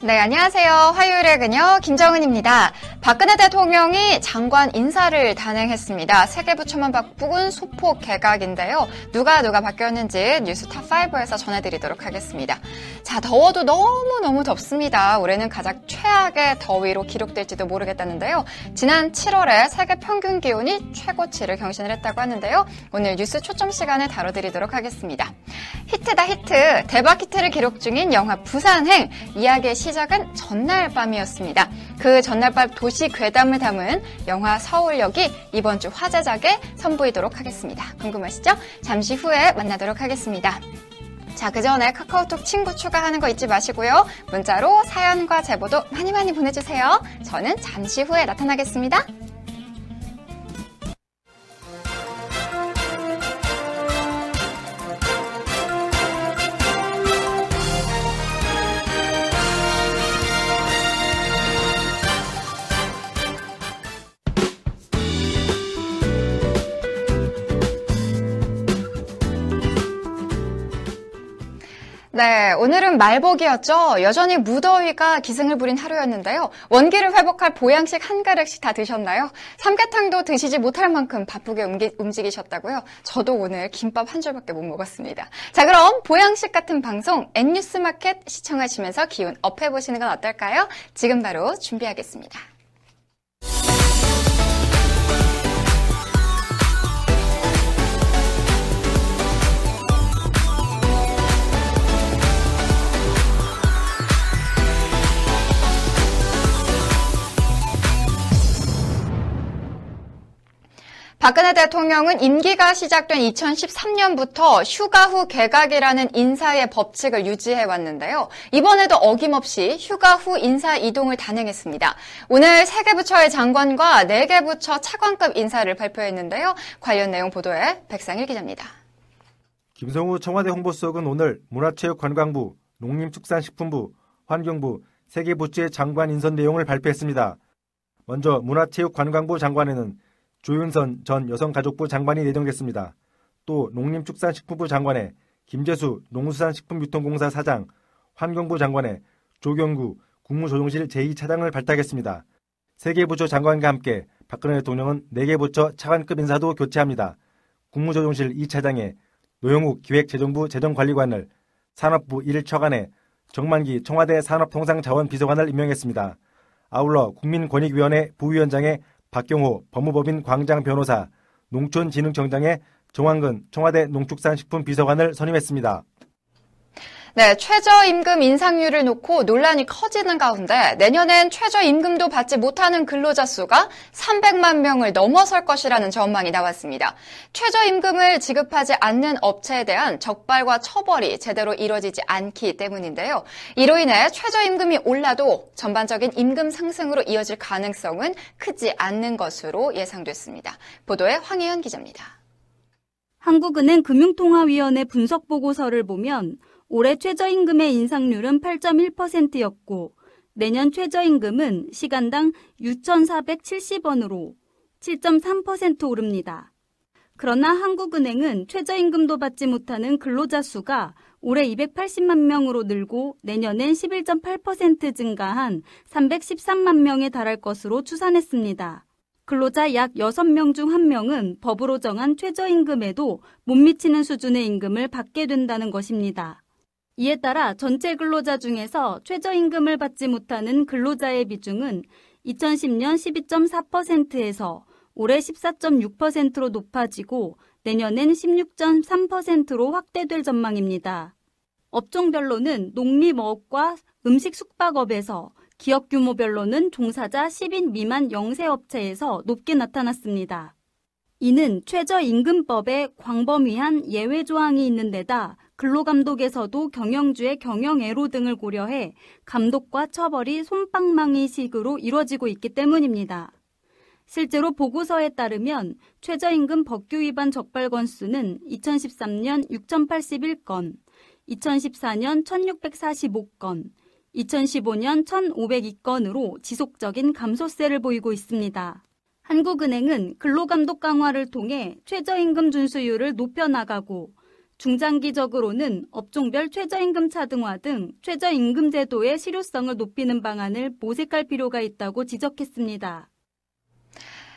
네, 안녕하세요. 화요일의 그녀 김정은입니다. 박근혜 대통령이 장관 인사를 단행했습니다. 세 개 부처만 바꾼 소폭 개각인데요. 누가 바뀌었는지 뉴스 탑5에서 전해드리도록 하겠습니다. 자, 더워도 너무너무 덥습니다. 올해는 가장 최악의 더위로 기록될지도 모르겠다는데요. 지난 7월에 세계 평균 기온이 최고치를 경신을 했다고 하는데요. 오늘 뉴스 초점 시간에 다뤄드리도록 하겠습니다. 히트다 히트, 대박 히트를 기록 중인 영화 부산행, 이야기의 시작은 전날 밤이었습니다. 그 전날 밤 도시 괴담을 담은 영화 서울역이 이번 주 화제작에 선보이도록 하겠습니다. 궁금하시죠? 잠시 후에 만나도록 하겠습니다. 자, 그 전에 카카오톡 친구 추가하는 거 잊지 마시고요. 문자로 사연과 제보도 많이 보내주세요. 저는 잠시 후에 나타나겠습니다. 네, 오늘은 말복이었죠. 여전히 무더위가 기승을 부린 하루였는데요. 원기를 회복할 보양식 한 그릇씩 다 드셨나요? 삼계탕도 드시지 못할 만큼 바쁘게 움직이셨다고요? 저도 오늘 김밥 한 줄밖에 못 먹었습니다. 자, 그럼 보양식 같은 방송 N뉴스마켓 시청하시면서 기운 업해보시는 건 어떨까요? 지금 바로 준비하겠습니다. 박근혜 대통령은 임기가 시작된 2013년부터 휴가 후 개각이라는 인사의 법칙을 유지해왔는데요. 이번에도 어김없이 휴가 후 인사 이동을 단행했습니다. 오늘 3개 부처의 장관과 4개 부처 차관급 인사를 발표했는데요. 관련 내용 보도에 백상일 기자입니다. 김성우 청와대 홍보수석은 오늘 문화체육관광부, 농림축산식품부, 환경부 3개 부처의 장관 인선 내용을 발표했습니다. 먼저 문화체육관광부 장관에는 조윤선 전 여성가족부 장관이 내정됐습니다. 또 농림축산식품부 장관에 김재수 농수산식품유통공사 사장, 환경부 장관에 조경구 국무조정실 제2차장을 발탁했습니다. 3개 부처 장관과 함께 박근혜 대통령은 4개 부처 차관급 인사도 교체합니다. 국무조정실 2차장에 노영욱 기획재정부 재정관리관을, 산업부 1차관에 정만기 청와대 산업통상자원비서관을 임명했습니다. 아울러 국민권익위원회 부위원장에 박경호 법무법인 광장 변호사, 농촌진흥청장에 정안근 청와대 농축산식품 비서관을 선임했습니다. 네, 최저임금 인상률을 놓고 논란이 커지는 가운데 내년엔 최저임금도 받지 못하는 근로자 수가 300만 명을 넘어설 것이라는 전망이 나왔습니다. 최저임금을 지급하지 않는 업체에 대한 적발과 처벌이 제대로 이뤄지지 않기 때문인데요. 이로 인해 최저임금이 올라도 전반적인 임금 상승으로 이어질 가능성은 크지 않는 것으로 예상됐습니다. 보도에 황혜연 기자입니다. 한국은행 금융통화위원회 분석보고서를 보면 올해 최저임금의 인상률은 8.1%였고 내년 최저임금은 시간당 6,470원으로 7.3% 오릅니다. 그러나 한국은행은 최저임금도 받지 못하는 근로자 수가 올해 280만 명으로 늘고 내년엔 11.8% 증가한 313만 명에 달할 것으로 추산했습니다. 근로자 약 6명 중 1명은 법으로 정한 최저임금에도 못 미치는 수준의 임금을 받게 된다는 것입니다. 이에 따라 전체 근로자 중에서 최저임금을 받지 못하는 근로자의 비중은 2010년 12.4%에서 올해 14.6%로 높아지고 내년엔 16.3%로 확대될 전망입니다. 업종별로는 농림어업과 음식 숙박업에서, 기업 규모별로는 종사자 10인 미만 영세업체에서 높게 나타났습니다. 이는 최저임금법에 광범위한 예외조항이 있는 데다 근로감독에서도 경영주의 경영애로 등을 고려해 감독과 처벌이 솜방망이식으로 이루어지고 있기 때문입니다. 실제로 보고서에 따르면 최저임금 법규 위반 적발 건수는 2013년 6,081건, 2014년 1,645건, 2015년 1,502건으로 지속적인 감소세를 보이고 있습니다. 한국은행은 근로감독 강화를 통해 최저임금 준수율을 높여나가고 중장기적으로는 업종별 최저임금 차등화 등 최저임금 제도의 실효성을 높이는 방안을 모색할 필요가 있다고 지적했습니다.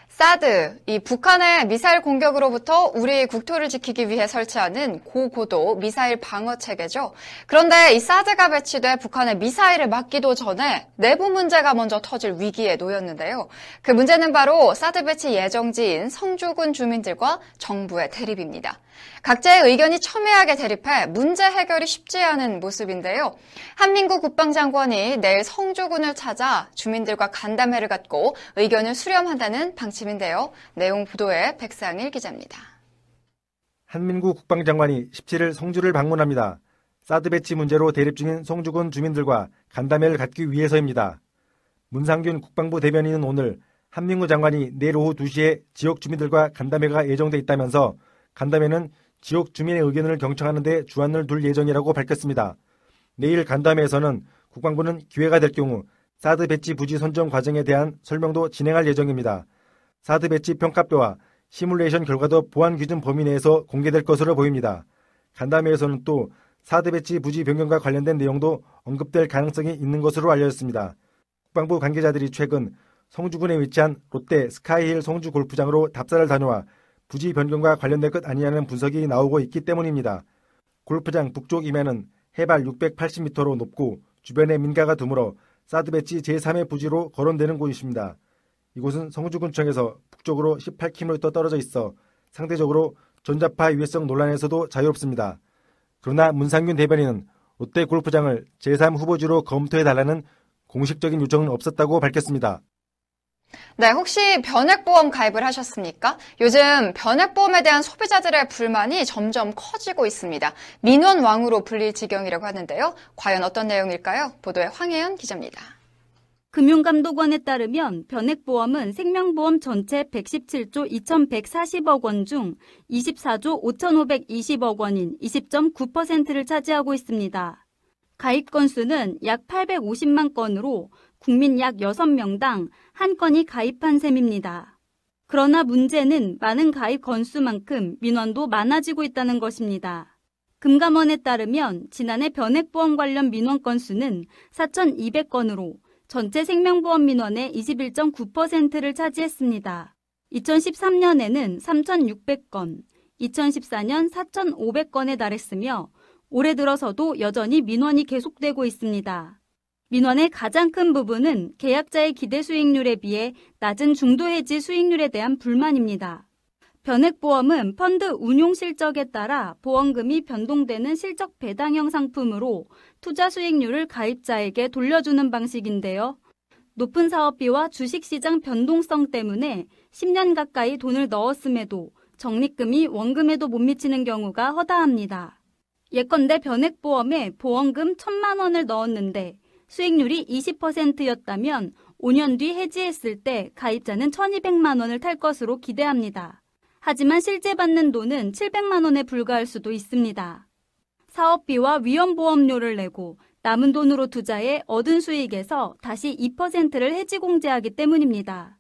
사드, 이 북한의 미사일 공격으로부터 우리 국토를 지키기 위해 설치하는 고고도 미사일 방어 체계죠. 그런데 이 사드가 배치돼 북한의 미사일을 막기도 전에 내부 문제가 먼저 터질 위기에 놓였는데요. 그 문제는 바로 사드 배치 예정지인 성주군 주민들과 정부의 대립입니다. 각자의 의견이 첨예하게 대립해 문제 해결이 쉽지 않은 모습인데요. 한민구 국방장관이 내일 성주군을 찾아 주민들과 간담회를 갖고 의견을 수렴한다는 방침입니다. 내용 보도에 백상일 기자입니다. 한민구 국방장관이 17일 성주를 방문합니다. 사드 배치 문제로 대립 중인 성주군 주민들과 간담회를 갖기 위해서입니다. 문상균 국방부 대변인은 오늘 한민구 장관이 내일 오후 2시에 지역 주민들과 간담회가 예정돼 있다면서 간담회는 지역 주민의 의견을 경청하는 데 주안을 둘 예정이라고 밝혔습니다. 내일 간담회에서는 국방부는 기회가 될 경우 사드 배치 부지 선정 과정에 대한 설명도 진행할 예정입니다. 사드 배치 평가표와 시뮬레이션 결과도 보안 기준 범위 내에서 공개될 것으로 보입니다. 간담회에서는 또 사드 배치 부지 변경과 관련된 내용도 언급될 가능성이 있는 것으로 알려졌습니다. 국방부 관계자들이 최근 성주군에 위치한 롯데 스카이힐 성주 골프장으로 답사를 다녀와 부지 변경과 관련될 것 아니냐는 분석이 나오고 있기 때문입니다. 골프장 북쪽 임해는 해발 680m로 높고 주변에 민가가 드물어 사드 배치 제3의 부지로 거론되는 곳입니다. 이곳은 성주군청에서 북쪽으로 18km 떨어져 있어 상대적으로 전자파 유해성 논란에서도 자유롭습니다. 그러나 문상균 대변인은 롯데 골프장을 제3후보지로 검토해달라는 공식적인 요청은 없었다고 밝혔습니다. 네, 혹시 변액보험 가입을 하셨습니까? 요즘 변액보험에 대한 소비자들의 불만이 점점 커지고 있습니다. 민원왕으로 불릴 지경이라고 하는데요. 과연 어떤 내용일까요? 보도에 황혜연 기자입니다. 금융감독원에 따르면 변액보험은 생명보험 전체 117조 2140억 원 중 24조 5520억 원인 20.9%를 차지하고 있습니다. 가입 건수는 약 850만 건으로 국민 약 6명당 한 건이 가입한 셈입니다. 그러나 문제는 많은 가입 건수만큼 민원도 많아지고 있다는 것입니다. 금감원에 따르면 지난해 변액보험 관련 민원 건수는 4,200건으로 전체 생명보험 민원의 21.9%를 차지했습니다. 2013년에는 3,600건, 2014년 4,500건에 달했으며 올해 들어서도 여전히 민원이 계속되고 있습니다. 민원의 가장 큰 부분은 계약자의 기대 수익률에 비해 낮은 중도 해지 수익률에 대한 불만입니다. 변액보험은 펀드 운용 실적에 따라 보험금이 변동되는 실적 배당형 상품으로 투자 수익률을 가입자에게 돌려주는 방식인데요. 높은 사업비와 주식시장 변동성 때문에 10년 가까이 돈을 넣었음에도 적립금이 원금에도 못 미치는 경우가 허다합니다. 예컨대 변액보험에 보험금 1,000만 원을 넣었는데 수익률이 20%였다면 5년 뒤 해지했을 때 가입자는 1,200만 원을 탈 것으로 기대합니다. 하지만 실제 받는 돈은 700만 원에 불과할 수도 있습니다. 사업비와 위험보험료를 내고 남은 돈으로 투자해 얻은 수익에서 다시 2%를 해지공제하기 때문입니다.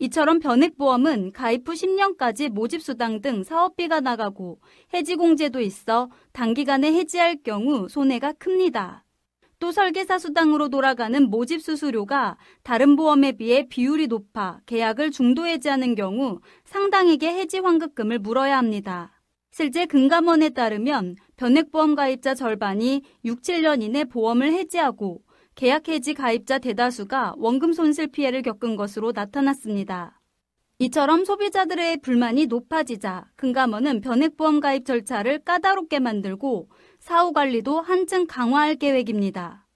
이처럼 변액보험은 가입 후 10년까지 모집수당 등 사업비가 나가고 해지공제도 있어 단기간에 해지할 경우 손해가 큽니다. 또 설계사 수당으로 돌아가는 모집 수수료가 다른 보험에 비해 비율이 높아 계약을 중도 해지하는 경우 상당액의 해지 환급금을 물어야 합니다. 실제 금감원에 따르면 변액보험 가입자 절반이 6, 7년 이내 보험을 해지하고 계약 해지 가입자 대다수가 원금 손실 피해를 겪은 것으로 나타났습니다. 이처럼 소비자들의 불만이 높아지자 금감원은 변액보험 가입 절차를 까다롭게 만들고 사후관리도 한층 강화할 계획입니다.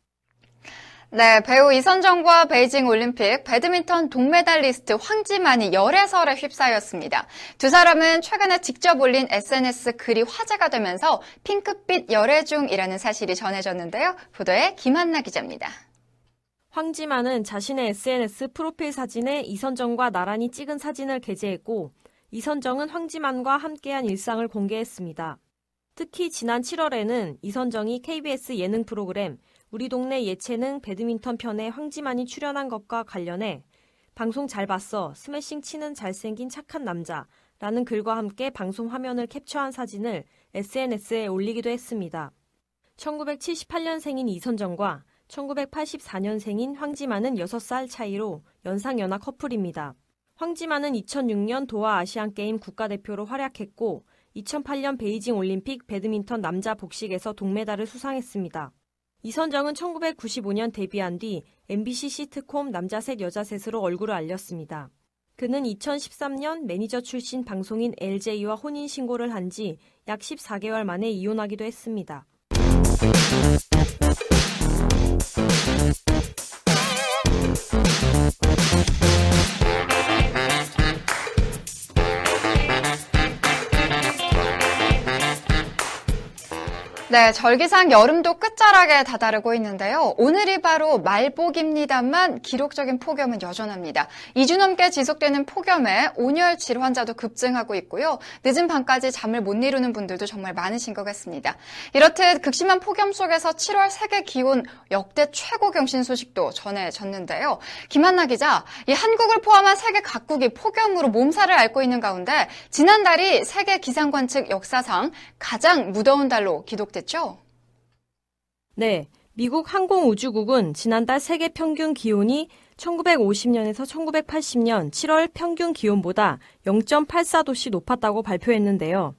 네, 배우 이선정과 베이징 올림픽 배드민턴 동메달리스트 황지만이 열애설에 휩싸였습니다. 두 사람은 최근에 직접 올린 SNS 글이 화제가 되면서 핑크빛 열애 중이라는 사실이 전해졌는데요. 보도에 김한나 기자입니다. 황지만은 자신의 SNS 프로필 사진에 이선정과 나란히 찍은 사진을 게재했고 이선정은 황지만과 함께한 일상을 공개했습니다. 특히 지난 7월에는 이선정이 KBS 예능 프로그램 우리 동네 예체능 배드민턴 편에 황지만이 출연한 것과 관련해 방송 잘 봤어, 스매싱 치는 잘생긴 착한 남자라는 글과 함께 방송 화면을 캡처한 사진을 SNS에 올리기도 했습니다. 1978년생인 이선정과 1984년생인 황지만은 6살 차이로 연상연하 커플입니다. 황지만은 2006년 도하 아시안게임 국가대표로 활약했고 2008년 베이징 올림픽 배드민턴 남자 복식에서 동메달을 수상했습니다. 이선정은 1995년 데뷔한 뒤 MBC 시트콤 남자셋 여자셋으로 얼굴을 알렸습니다. 그는 2013년 매니저 출신 방송인 LJ와 혼인신고를 한 지 약 14개월 만에 이혼하기도 했습니다. 네, 절기상 여름도 끝자락에 다다르고 있는데요. 오늘이 바로 말복입니다만 기록적인 폭염은 여전합니다. 2주 넘게 지속되는 폭염에 온열 질환자도 급증하고 있고요. 늦은 밤까지 잠을 못 이루는 분들도 정말 많으신 것 같습니다. 이렇듯 극심한 폭염 속에서 7월 세계 기온 역대 최고 경신 소식도 전해졌는데요. 김한나 기자, 이 한국을 포함한 세계 각국이 폭염으로 몸살을 앓고 있는 가운데 지난달이 세계 기상관측 역사상 가장 무더운 달로 기록됐습니다. 네, 미국 항공우주국은 지난달 세계 평균 기온이 1950년에서 1980년 7월 평균 기온보다 0.84도씨 높았다고 발표했는데요.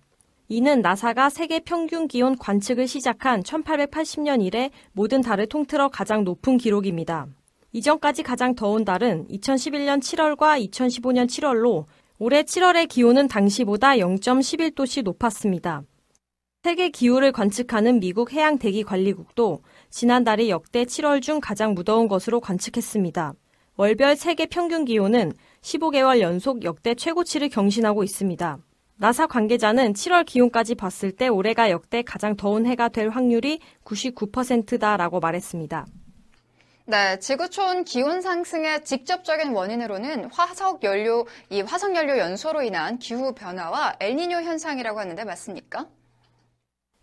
이는 나사가 세계 평균 기온 관측을 시작한 1880년 이래 모든 달을 통틀어 가장 높은 기록입니다. 이전까지 가장 더운 달은 2011년 7월과 2015년 7월로 올해 7월의 기온은 당시보다 0.11도씨 높았습니다. 세계 기후를 관측하는 미국 해양대기관리국도 지난달이 역대 7월 중 가장 무더운 것으로 관측했습니다. 월별 세계 평균 기온은 15개월 연속 역대 최고치를 경신하고 있습니다. 나사 관계자는 7월 기온까지 봤을 때 올해가 역대 가장 더운 해가 될 확률이 99%다라고 말했습니다. 네, 지구촌 기온 상승의 직접적인 원인으로는 화석연료 연소로 인한 기후 변화와 엘니뇨 현상이라고 하는데 맞습니까?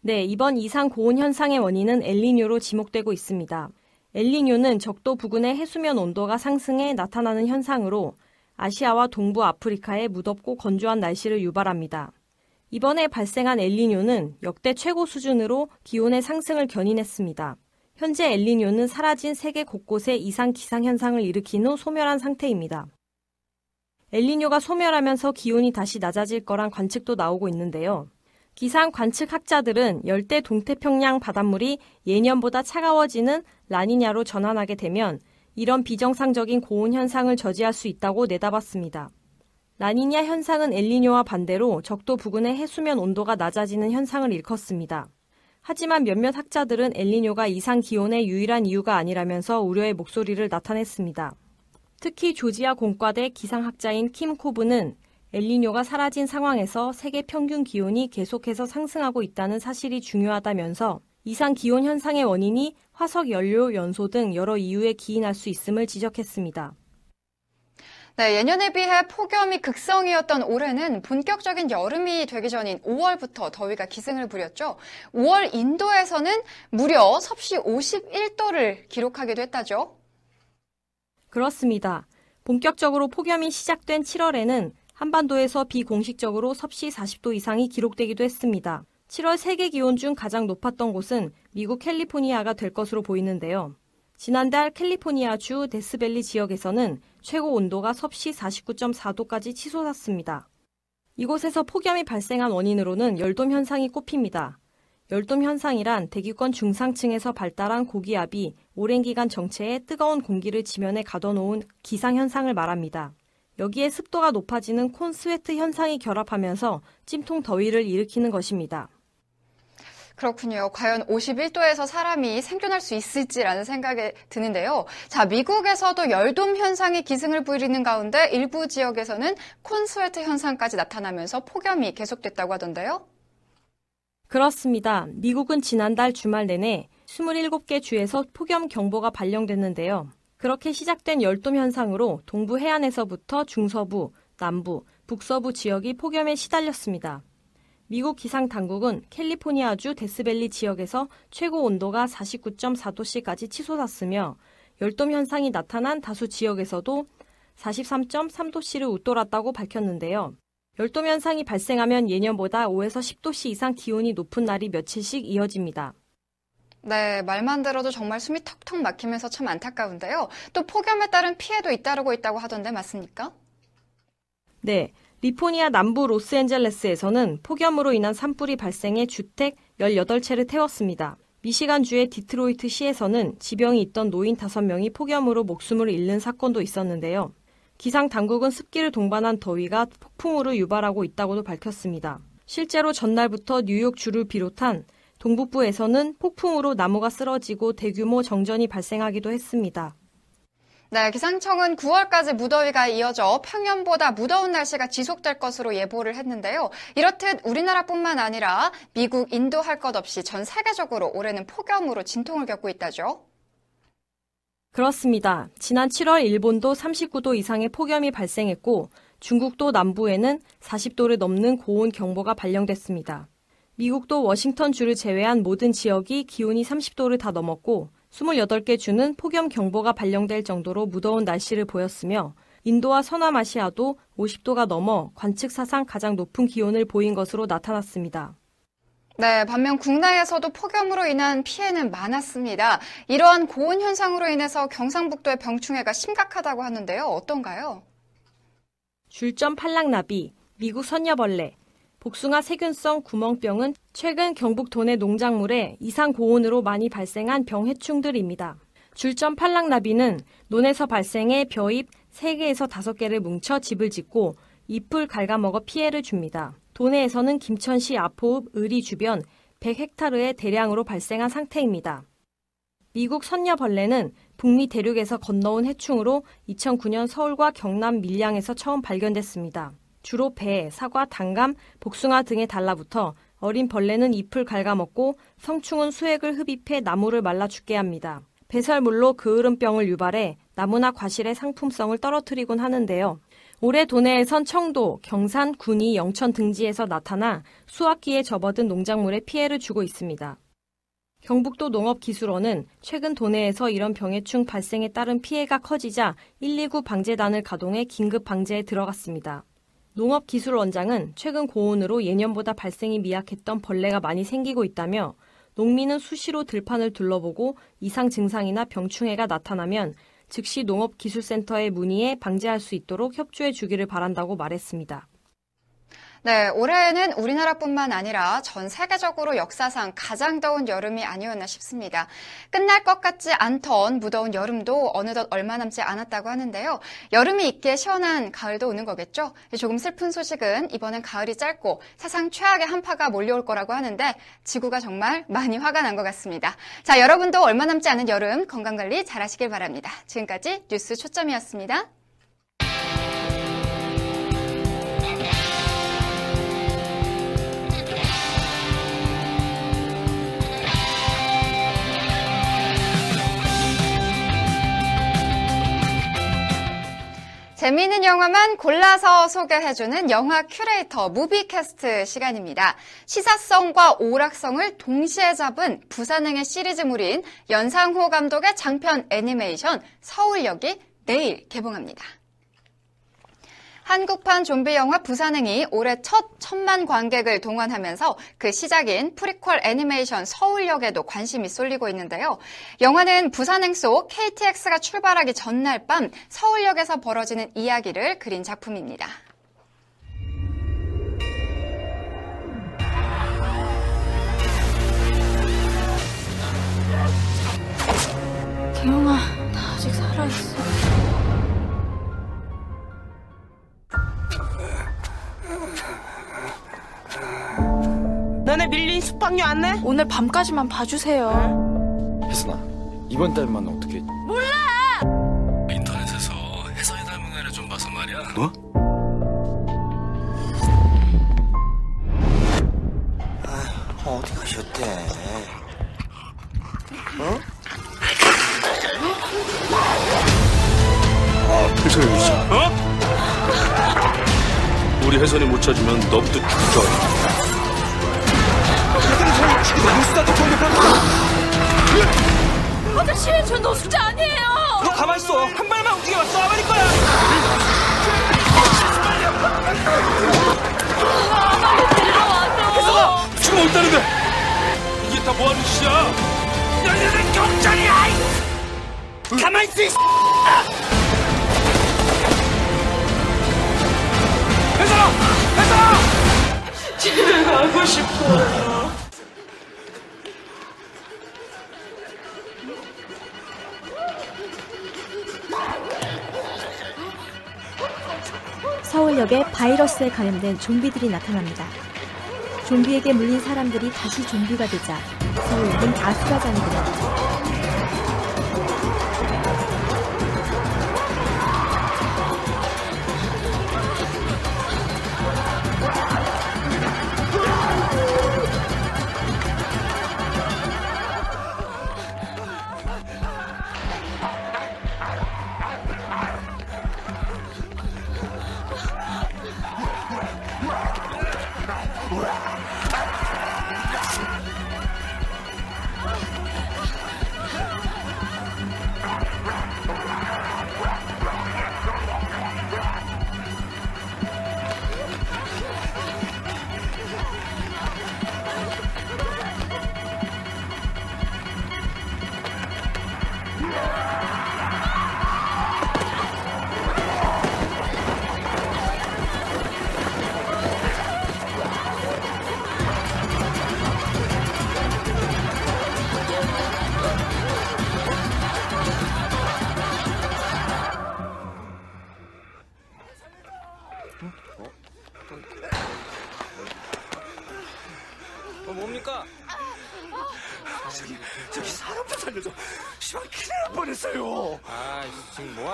네, 이번 이상 고온 현상의 원인은 엘니뇨로 지목되고 있습니다. 엘니뇨는 적도 부근의 해수면 온도가 상승해 나타나는 현상으로 아시아와 동부 아프리카의 무덥고 건조한 날씨를 유발합니다. 이번에 발생한 엘니뇨는 역대 최고 수준으로 기온의 상승을 견인했습니다. 현재 엘니뇨는 사라진 세계 곳곳에 이상 기상 현상을 일으킨 후 소멸한 상태입니다. 엘니뇨가 소멸하면서 기온이 다시 낮아질 거란 관측도 나오고 있는데요. 기상 관측학자들은 열대 동태평양 바닷물이 예년보다 차가워지는 라니냐로 전환하게 되면 이런 비정상적인 고온 현상을 저지할 수 있다고 내다봤습니다. 라니냐 현상은 엘니뇨와 반대로 적도 부근의 해수면 온도가 낮아지는 현상을 일컫습니다. 하지만 몇몇 학자들은 엘니뇨가 이상 기온의 유일한 이유가 아니라면서 우려의 목소리를 나타냈습니다. 특히 조지아 공과대 기상학자인 킴 코브는 엘니뇨가 사라진 상황에서 세계 평균 기온이 계속해서 상승하고 있다는 사실이 중요하다면서 이상 기온 현상의 원인이 화석 연료 연소 등 여러 이유에 기인할 수 있음을 지적했습니다. 네, 예년에 비해 폭염이 극성이었던 올해는 본격적인 여름이 되기 전인 5월부터 더위가 기승을 부렸죠. 5월 인도에서는 무려 섭씨 51도를 기록하기도 했다죠. 그렇습니다. 본격적으로 폭염이 시작된 7월에는 한반도에서 비공식적으로 섭씨 40도 이상이 기록되기도 했습니다. 7월 세계 기온 중 가장 높았던 곳은 미국 캘리포니아가 될 것으로 보이는데요. 지난달 캘리포니아주 데스밸리 지역에서는 최고 온도가 섭씨 49.4도까지 치솟았습니다. 이곳에서 폭염이 발생한 원인으로는 열돔 현상이 꼽힙니다. 열돔 현상이란 대기권 중상층에서 발달한 고기압이 오랜 기간 정체해 뜨거운 공기를 지면에 가둬놓은 기상 현상을 말합니다. 여기에 습도가 높아지는 콘스웨트 현상이 결합하면서 찜통 더위를 일으키는 것입니다. 그렇군요. 과연 51도에서 사람이 생존할 수 있을지라는 생각이 드는데요. 자, 미국에서도 열돔 현상이 기승을 부리는 가운데 일부 지역에서는 콘스웨트 현상까지 나타나면서 폭염이 계속됐다고 하던데요. 그렇습니다. 미국은 지난달 주말 내내 27개 주에서 폭염 경보가 발령됐는데요. 그렇게 시작된 열돔 현상으로 동부 해안에서부터 중서부, 남부, 북서부 지역이 폭염에 시달렸습니다. 미국 기상당국은 캘리포니아주 데스밸리 지역에서 최고 온도가 49.4도씨까지 치솟았으며 열돔 현상이 나타난 다수 지역에서도 43.3도씨를 웃돌았다고 밝혔는데요. 열돔 현상이 발생하면 예년보다 5에서 10도씨 이상 기온이 높은 날이 며칠씩 이어집니다. 네, 말만 들어도 정말 숨이 턱턱 막히면서 참 안타까운데요. 또 폭염에 따른 피해도 잇따르고 있다고 하던데 맞습니까? 네, 리포니아 남부 로스앤젤레스에서는 폭염으로 인한 산불이 발생해 주택 18채를 태웠습니다. 미시간주의 디트로이트 시에서는 지병이 있던 노인 5명이 폭염으로 목숨을 잃는 사건도 있었는데요. 기상당국은 습기를 동반한 더위가 폭풍우를 유발하고 있다고도 밝혔습니다. 실제로 전날부터 뉴욕 주를 비롯한 동북부에서는 폭풍우로 나무가 쓰러지고 대규모 정전이 발생하기도 했습니다. 네, 기상청은 9월까지 무더위가 이어져 평년보다 무더운 날씨가 지속될 것으로 예보를 했는데요. 이렇듯 우리나라뿐만 아니라 미국, 인도 할 것 없이 전 세계적으로 올해는 폭염으로 진통을 겪고 있다죠. 그렇습니다. 지난 7월 일본도 39도 이상의 폭염이 발생했고 중국도 남부에는 40도를 넘는 고온 경보가 발령됐습니다. 미국도 워싱턴 주를 제외한 모든 지역이 기온이 30도를 다 넘었고 28개 주는 폭염 경보가 발령될 정도로 무더운 날씨를 보였으며 인도와 서남아시아도 50도가 넘어 관측 사상 가장 높은 기온을 보인 것으로 나타났습니다. 네, 반면 국내에서도 폭염으로 인한 피해는 많았습니다. 이러한 고온 현상으로 인해서 경상북도의 병충해가 심각하다고 하는데요. 어떤가요? 줄점 팔랑나비, 미국 선녀벌레, 복숭아 세균성 구멍병은 최근 경북 도내 농작물에 이상 고온으로 많이 발생한 병해충들입니다. 줄점 팔랑나비는 논에서 발생해 벼잎 3개에서 5개를 뭉쳐 집을 짓고 잎을 갉아먹어 피해를 줍니다. 도내에서는 김천시 아포읍 의리 주변 100헥타르에 대량으로 발생한 상태입니다. 미국 선녀벌레는 북미 대륙에서 건너온 해충으로 2009년 서울과 경남 밀양에서 처음 발견됐습니다. 주로 배, 사과, 단감, 복숭아 등에 달라붙어 어린 벌레는 잎을 갉아먹고 성충은 수액을 흡입해 나무를 말라 죽게 합니다. 배설물로 그으름병을 유발해 나무나 과실의 상품성을 떨어뜨리곤 하는데요. 올해 도내에선 청도, 경산, 군위, 영천 등지에서 나타나 수확기에 접어든 농작물에 피해를 주고 있습니다. 경북도 농업기술원은 최근 도내에서 이런 병해충 발생에 따른 피해가 커지자 119 방재단을 가동해 긴급 방제에 들어갔습니다. 농업기술원장은 최근 고온으로 예년보다 발생이 미약했던 벌레가 많이 생기고 있다며 농민은 수시로 들판을 둘러보고 이상 증상이나 병충해가 나타나면 즉시 농업기술센터에 문의해 방제할 수 있도록 협조해 주기를 바란다고 말했습니다. 네, 올해에는 우리나라뿐만 아니라 전 세계적으로 역사상 가장 더운 여름이 아니었나 싶습니다. 끝날 것 같지 않던 무더운 여름도 어느덧 얼마 남지 않았다고 하는데요. 여름이 있기에 시원한 가을도 오는 거겠죠? 조금 슬픈 소식은 이번엔 가을이 짧고 사상 최악의 한파가 몰려올 거라고 하는데 지구가 정말 많이 화가 난 것 같습니다. 자, 여러분도 얼마 남지 않은 여름 건강관리 잘하시길 바랍니다. 지금까지 뉴스 초점이었습니다. 재미있는 영화만 골라서 소개해주는 영화 큐레이터 무비캐스트 시간입니다. 시사성과 오락성을 동시에 잡은 부산행의 시리즈물인 연상호 감독의 장편 애니메이션 서울역이 내일 개봉합니다. 한국판 좀비 영화 부산행이 올해 첫 1,000만 관객을 동원하면서 그 시작인 프리퀄 애니메이션 서울역에도 관심이 쏠리고 있는데요. 영화는 부산행 속 KTX가 출발하기 전날 밤 서울역에서 벌어지는 이야기를 그린 작품입니다. 경아, 나 아직 살아있어. 너네 밀린 숙박료 안 내? 오늘 밤까지만 봐주세요. 혜선아, 이번 달만 어떻게... 몰라! 인터넷에서 혜선이 닮은 애를 좀 봐서 말이야. 뭐? 아휴, 어디 가셨대? 어? 아, 혜선이 미쳐. 어? 우리 혜선이 못 찾으면 너부터 죽여. 아저씨, 저 노숙자 아니에요. 너 가만 있어. 한 발만 움직여봐 쏴버릴 거야. 여기 다 뭐하는 짓이야? 너희들은 경찰이야! 가만히 있어, 이 회사! 회사! 집에 가고 싶어요. 서울역에 바이러스에 감염된 좀비들이 나타납니다. 좀비에게 물린 사람들이 다시 좀비가 되자 서울역은 아수라장이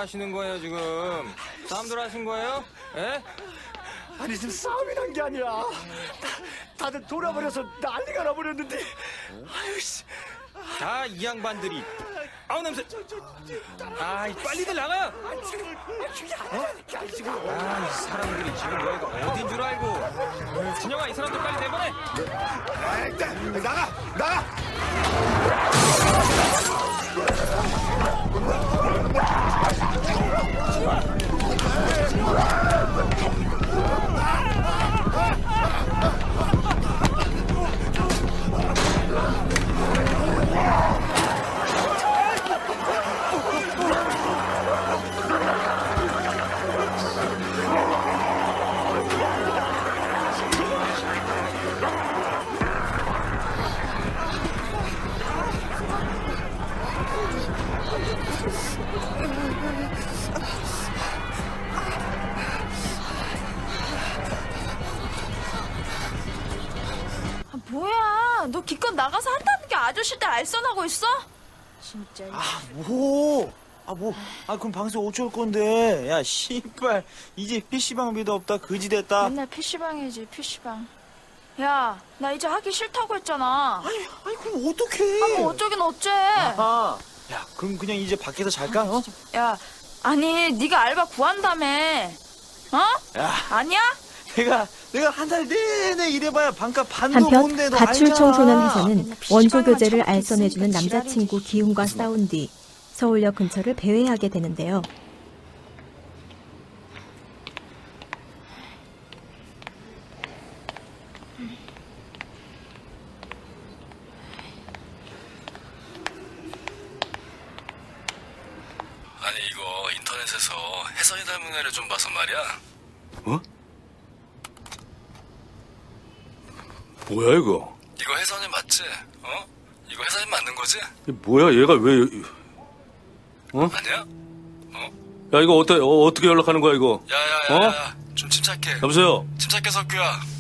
하시는 거예요 지금? 싸움들 하신 거예요? 예? 아니 지금 싸움이 난 게 아니라 다들 돌아버려서 난리가 나버렸는데. 아유씨. 다 이 양반들이. 아우 냄새. 아 빨리들 나가요. 아 이 사람들이 지금 여기가 어딘 줄 알고. 진영아 이 사람들 빨리 내보내. 일단 나가. 너 기껏 나가서 한다는 게 아저씨들 알선하고 있어? 진짜. 그럼 방송 5초 올 건데. 야, 씨발. 이제 PC방비도 없다. 그지 됐다. 맨날 PC방이지, PC방. 야, 나 이제 하기 싫다고 했잖아. 아니, 그럼 어떡해. 뭐 어쩌긴 어째. 아하. 야, 그럼 그냥 이제 밖에서 잘까? 어? 야, 아니, 네가 알바 구한다며. 어? 야. 아니야? 내가 한 달 내내 일해봐야 반값 반도 못 내도 알잖아. 한편 가출 청소년 회사는 원조 교제를 알선해주는 남자친구 기훈과 싸운 뒤 서울역 근처를 배회하게 되는데요. 아니 이거 인터넷에서 해선이 닮은 애를 좀 봐서 말이야. 어? 뭐야 이거? 이거 혜선이 맞지? 어? 이거 혜선이 맞는 거지? 뭐야 얘가 왜? 어? 아니야? 어? 야 이거 어떻게 연락하는 거야 이거? 야야야, 어? 좀 침착해. 여보세요? 침착해 석규야.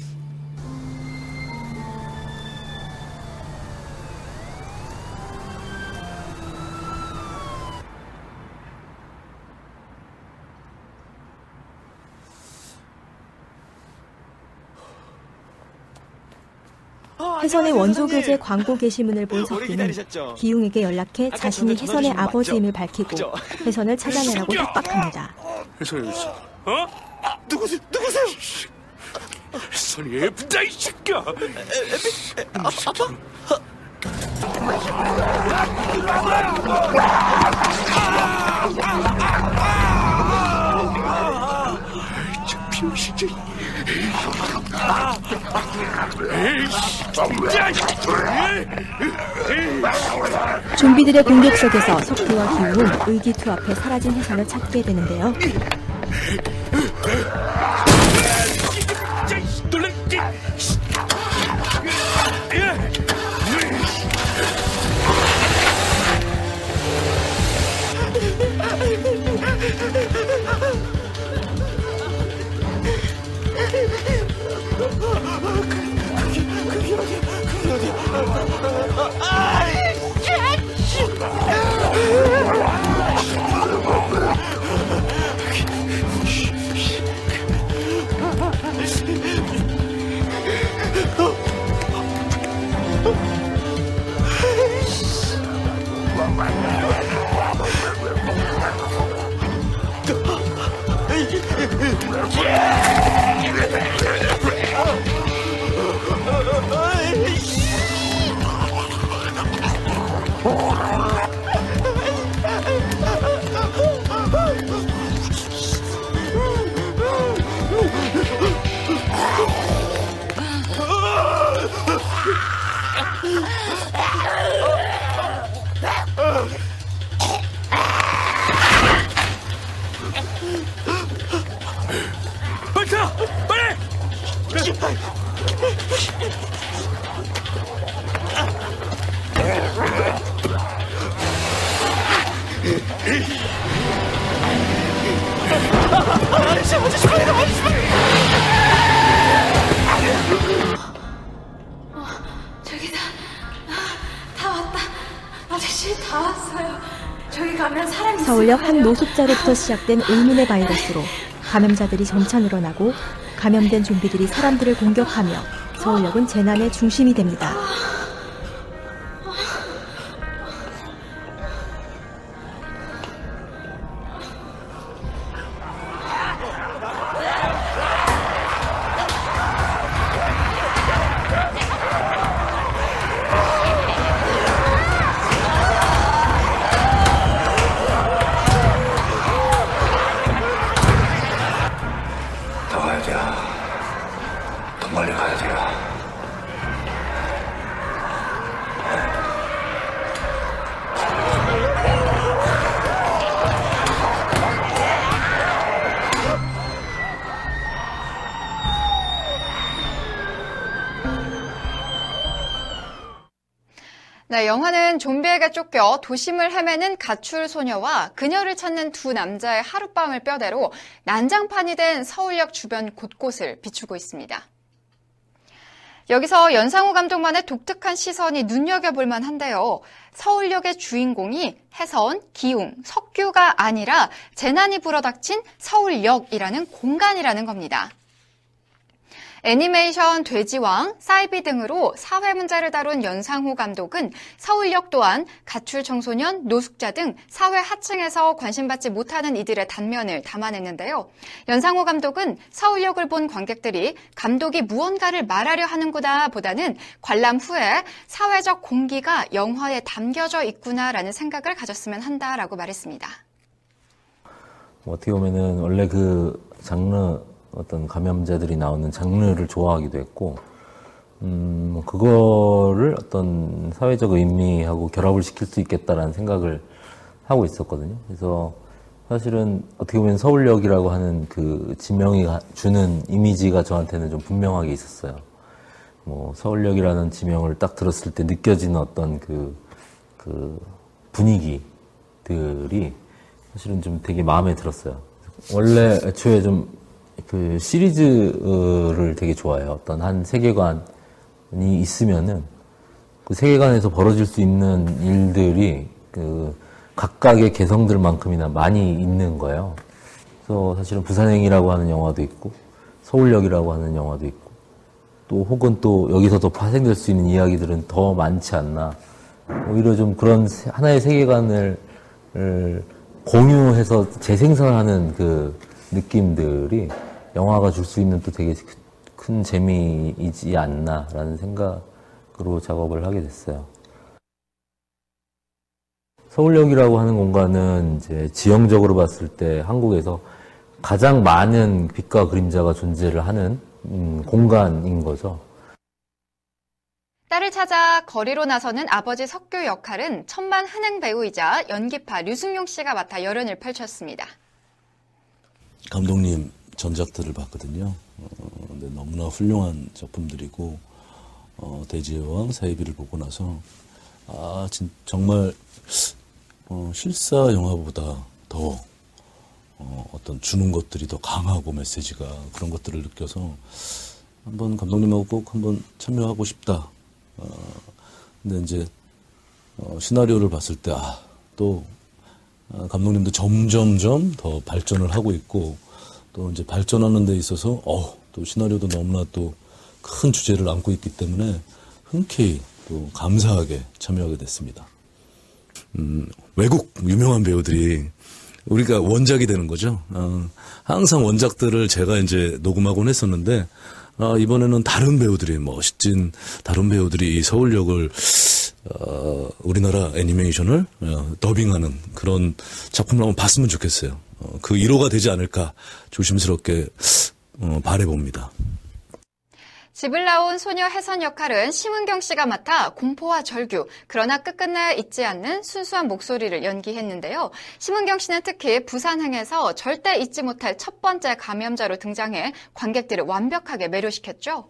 혜선의 원조 교제 광고 게시문을 본 석규는 기웅에게 연락해 자신이 혜선의 아버지임을 밝히고 혜선을 찾아내라고 협박합니다. 혜선이 있어. 어? 누구세요? 혜선이 예쁘다 이 새끼야. 아빠? 좀비들의 공격 속에서 석규와 기우는 의기투합해 사라진 해성을 찾게 되는데요. 서울역 한 노숙자로부터 시작된 의문의 바이러스로 감염자들이 점차 늘어나고 감염된 좀비들이 사람들을 공격하며 서울역은 재난의 중심이 됩니다. 네, 영화는 좀비에게 쫓겨 도심을 헤매는 가출 소녀와 그녀를 찾는 두 남자의 하룻밤을 뼈대로 난장판이 된 서울역 주변 곳곳을 비추고 있습니다. 여기서 연상호 감독만의 독특한 시선이 눈여겨볼 만한데요. 서울역의 주인공이 해선, 기웅, 석규가 아니라 재난이 불어닥친 서울역이라는 공간이라는 겁니다. 애니메이션 돼지왕, 사이비 등으로 사회 문제를 다룬 연상호 감독은 서울역 또한 가출 청소년, 노숙자 등 사회 하층에서 관심받지 못하는 이들의 단면을 담아냈는데요. 연상호 감독은 서울역을 본 관객들이 감독이 무언가를 말하려 하는구나 보다는 관람 후에 사회적 공기가 영화에 담겨져 있구나라는 생각을 가졌으면 한다라고 말했습니다. 어떻게 보면은 원래 그 장르 어떤 감염자들이 나오는 장르를 좋아하기도 했고, 그거를 어떤 사회적 의미하고 결합을 시킬 수 있겠다라는 생각을 하고 있었거든요. 그래서 사실은 어떻게 보면 서울역이라고 하는 그 지명이 주는 이미지가 저한테는 좀 분명하게 있었어요. 뭐 서울역이라는 지명을 딱 들었을 때 느껴지는 어떤 그 분위기들이 사실은 좀 되게 마음에 들었어요. 원래 애초에 좀 그 시리즈를 되게 좋아해요. 어떤 한 세계관이 있으면은 그 세계관에서 벌어질 수 있는 일들이 그 각각의 개성들만큼이나 많이 있는 거예요. 그래서 사실은 부산행이라고 하는 영화도 있고 서울역이라고 하는 영화도 있고 또 혹은 또 여기서 더 파생될 수 있는 이야기들은 더 많지 않나. 오히려 좀 그런 하나의 세계관을 공유해서 재생산하는 그 느낌들이 영화가 줄 수 있는 또 되게 큰 재미이지 않나라는 생각으로 작업을 하게 됐어요. 서울역이라고 하는 공간은 이제 지형적으로 봤을 때 한국에서 가장 많은 빛과 그림자가 존재를 하는 공간인 거죠. 딸을 찾아 거리로 나서는 아버지 석규 역할은 천만 한흥 배우이자 연기파 류승룡 씨가 맡아 열연을 펼쳤습니다. 감독님 전작들을 봤거든요. 근데 너무나 훌륭한 작품들이고 돼지왕, 사이비를 보고 나서 정말 실사 영화보다 더 어떤 주는 것들이 더 강하고 메시지가 그런 것들을 느껴서 한번 감독님하고 꼭 한번 참여하고 싶다. 근데 이제 시나리오를 봤을 때 감독님도 점점점 더 발전을 하고 있고 또 이제 발전하는 데 있어서 또 시나리오도 너무나 또 큰 주제를 안고 있기 때문에 흔쾌히 또 감사하게 참여하게 됐습니다. 외국 유명한 배우들이 우리가 원작이 되는 거죠. 항상 원작들을 제가 이제 녹음하곤 했었는데 이번에는 다른 배우들이 멋진 다른 배우들이 이 서울역을 우리나라 애니메이션을 더빙하는 그런 작품을 한번 봤으면 좋겠어요. 그 1호가 되지 않을까 조심스럽게 바라봅니다. 집을 나온 소녀 혜선 역할은 심은경 씨가 맡아 공포와 절규, 그러나 끝끝내 잊지 않는 순수한 목소리를 연기했는데요. 심은경 씨는 특히 부산행에서 절대 잊지 못할 첫 번째 감염자로 등장해 관객들을 완벽하게 매료시켰죠.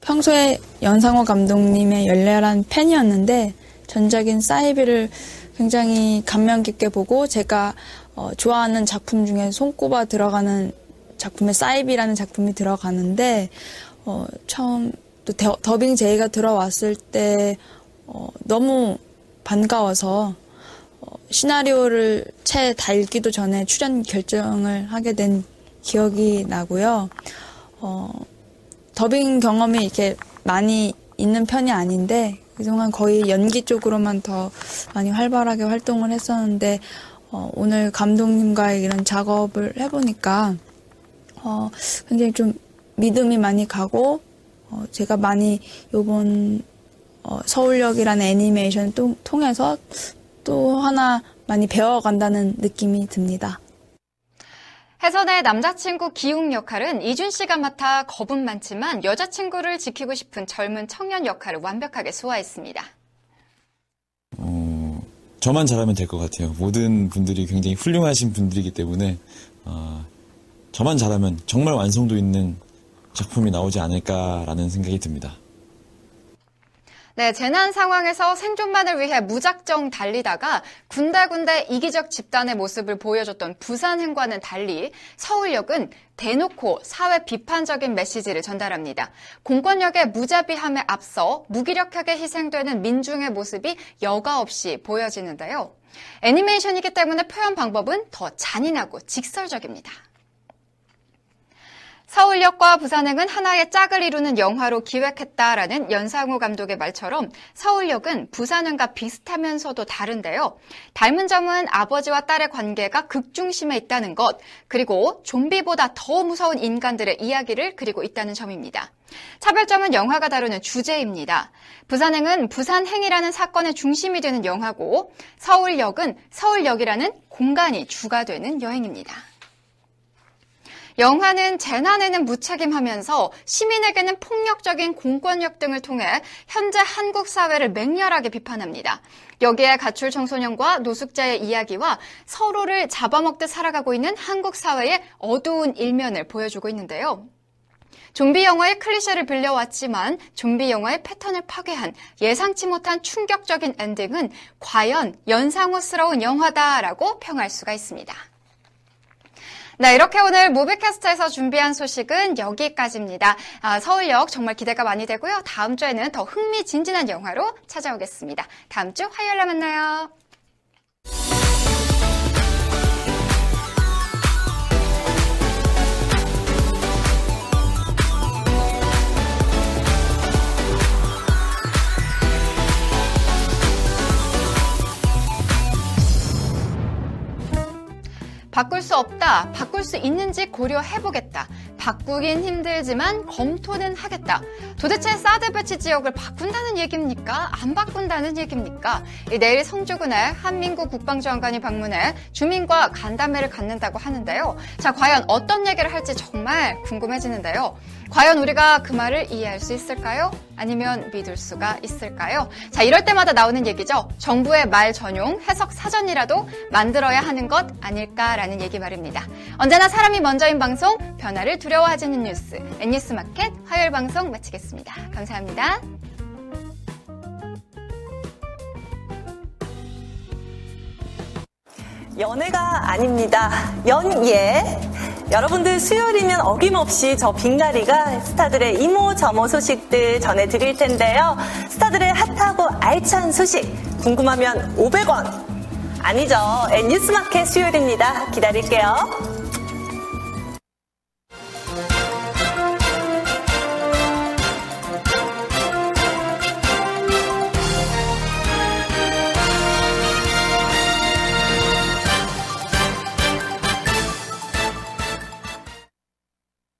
평소에 연상호 감독님의 열렬한 팬이었는데 전작인 사이비를 굉장히 감명 깊게 보고 제가 좋아하는 작품 중에 손꼽아 들어가는 작품에 사이비라는 작품이 들어가는데 처음 또 더빙 제의가 들어왔을 때 너무 반가워서 시나리오를 채 달기도 전에 출연 결정을 하게 된 기억이 나고요. 더빙 경험이 이렇게 많이 있는 편이 아닌데 그동안 거의 연기 쪽으로만 더 많이 활발하게 활동을 했었는데 오늘 감독님과의 이런 작업을 해보니까 굉장히 좀 믿음이 많이 가고, 제가 많이 요번, 서울역이라는 애니메이션을 통해서 또 하나 많이 배워간다는 느낌이 듭니다. 혜선의 남자친구 기웅 역할은 이준 씨가 맡아 겁은 많지만 여자친구를 지키고 싶은 젊은 청년 역할을 완벽하게 소화했습니다. 저만 잘하면 될 것 같아요. 모든 분들이 굉장히 훌륭하신 분들이기 때문에, 저만 잘하면 정말 완성도 있는 작품이 나오지 않을까라는 생각이 듭니다. 네, 재난 상황에서 생존만을 위해 무작정 달리다가 군데군데 이기적 집단의 모습을 보여줬던 부산행과는 달리 서울역은 대놓고 사회 비판적인 메시지를 전달합니다. 공권력의 무자비함에 앞서 무기력하게 희생되는 민중의 모습이 여과 없이 보여지는데요. 애니메이션이기 때문에 표현 방법은 더 잔인하고 직설적입니다. 서울역과 부산행은 하나의 짝을 이루는 영화로 기획했다라는 연상호 감독의 말처럼 서울역은 부산행과 비슷하면서도 다른데요. 닮은 점은 아버지와 딸의 관계가 극중심에 있다는 것, 그리고 좀비보다 더 무서운 인간들의 이야기를 그리고 있다는 점입니다. 차별점은 영화가 다루는 주제입니다. 부산행은 부산행이라는 사건의 중심이 되는 영화고, 서울역은 서울역이라는 공간이 주가 되는 여행입니다. 영화는 재난에는 무책임하면서 시민에게는 폭력적인 공권력 등을 통해 현재 한국 사회를 맹렬하게 비판합니다. 여기에 가출 청소년과 노숙자의 이야기와 서로를 잡아먹듯 살아가고 있는 한국 사회의 어두운 일면을 보여주고 있는데요. 좀비 영화의 클리셰를 빌려왔지만 좀비 영화의 패턴을 파괴한 예상치 못한 충격적인 엔딩은 과연 연상호스러운 영화다라고 평할 수가 있습니다. 네, 이렇게 오늘 무비캐스트에서 준비한 소식은 여기까지입니다. 서울역 정말 기대가 많이 되고요. 다음 주에는 더 흥미진진한 영화로 찾아오겠습니다. 다음 주 화요일에 만나요. 바꿀 수 없다, 바꿀 수 있는지 고려해보겠다, 바꾸긴 힘들지만 검토는 하겠다. 도대체 사드 배치 지역을 바꾼다는 얘기입니까? 안 바꾼다는 얘기입니까? 내일 성주군에 한민구 국방장관이 방문해 주민과 간담회를 갖는다고 하는데요. 자, 과연 어떤 얘기를 할지 정말 궁금해지는데요. 과연 우리가 그 말을 이해할 수 있을까요? 아니면 믿을 수가 있을까요? 자, 이럴 때마다 나오는 얘기죠. 정부의 말 전용 해석 사전이라도 만들어야 하는 것 아닐까라는 얘기 말입니다. 언제나 사람이 먼저인 방송, 변화를 두려워하지 않는 뉴스, N뉴스마켓 화요일 방송 마치겠습니다. 감사합니다. 연애가 아닙니다. 연예. 여러분들 수요일이면 어김없이 저 빙가리가 스타들의 이모저모 소식들 전해드릴 텐데요. 스타들의 핫하고 알찬 소식 궁금하면 500원. 아니죠. N뉴스마켓 수요일입니다. 기다릴게요.